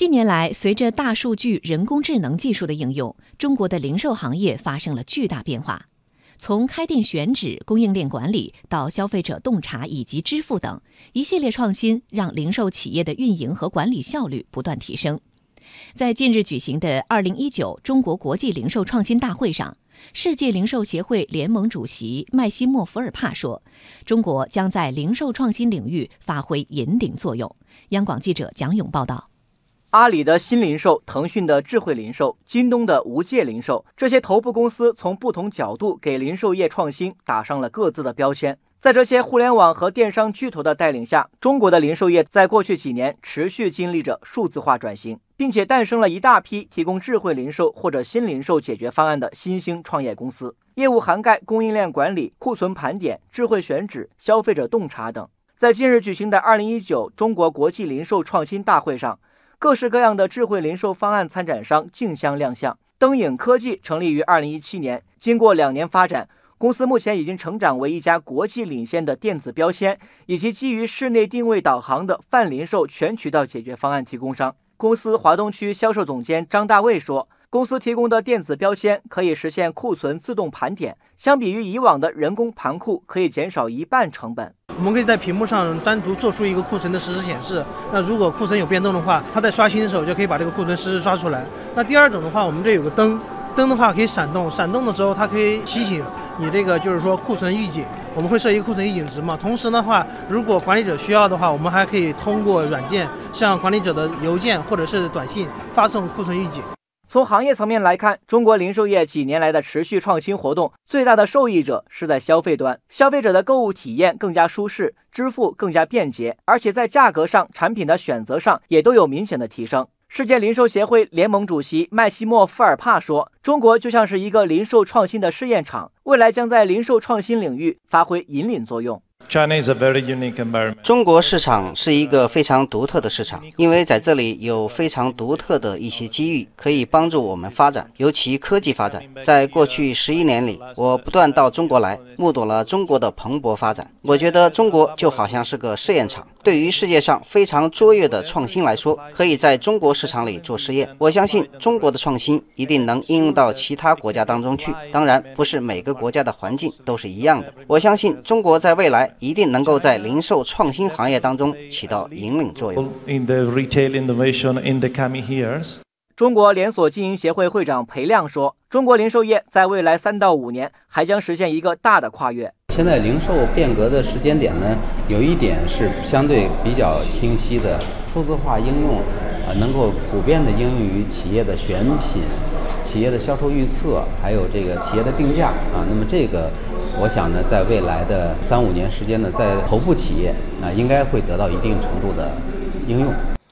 近年来，随着大数据、人工智能技术的应用，中国的零售行业发生了巨大变化。从开店选址、供应链管理到消费者洞察以及支付等一系列创新，让零售企业的运营和管理效率不断提升。在近日举行的2019中国国际零售创新大会上，世界零售协会联盟主席麦西莫·福尔帕说，中国将在零售创新领域发挥引领作用。央广记者蒋勇报道。阿里的新零售、腾讯的智慧零售、京东的无界零售，这些头部公司从不同角度给零售业创新打上了各自的标签。在这些互联网和电商巨头的带领下，中国的零售业在过去几年持续经历着数字化转型，并且诞生了一大批提供智慧零售或者新零售解决方案的新兴创业公司，业务涵盖供应链管理、库存盘点、智慧选址、消费者洞察等。在近日举行的2019中国国际零售创新大会上，各式各样的智慧零售方案参展商竞相亮相。灯影科技成立于2017年，经过2年发展，公司目前已经成长为一家国际领先的电子标签以及基于室内定位导航的泛零售全渠道解决方案提供商。公司华东区销售总监张大卫说，公司提供的电子标签可以实现库存自动盘点，相比于以往的人工盘库，可以减少1半成本。我们可以在屏幕上单独做出一个库存的实时显示，那如果库存有变动的话，它在刷新的时候就可以把这个库存实时刷出来。那第二种的话，我们这有个灯的话可以闪动，闪动的时候它可以提醒你这个就是说库存预警，我们会设一个库存预警值嘛。同时的话，如果管理者需要的话，我们还可以通过软件向管理者的邮件或者是短信发送库存预警。从行业层面来看，中国零售业几年来的持续创新活动，最大的受益者是在消费端。消费者的购物体验更加舒适，支付更加便捷，而且在价格上、产品的选择上也都有明显的提升。世界零售协会联盟主席麦西莫·富尔帕说，中国就像是一个零售创新的试验场，未来将在零售创新领域发挥引领作用。中国市场是一个非常独特的市场，因为在这里有非常独特的一些机遇可以帮助我们发展，尤其科技发展。在过去11年里，我不断到中国来，目睹了中国的蓬勃发展。我觉得中国就好像是个试验场，对于世界上非常卓越的创新来说，可以在中国市场里做试验。我相信中国的创新一定能应用到其他国家当中去，当然不是每个国家的环境都是一样的。我相信中国在未来一定能够在零售创新行业当中起到引领作用。中国连锁经营协会会长裴亮说，中国零售业在未来3到5年还将实现一个大的跨越。现在零售变革的时间点呢，有一点是相对比较清晰的，数字化应用能够普遍的应用于企业的选品、企业的销售预测，还有这个企业的定价那么这个我想呢，在未来的3、5年时间呢，在头部企业应该会得到一定程度的应用。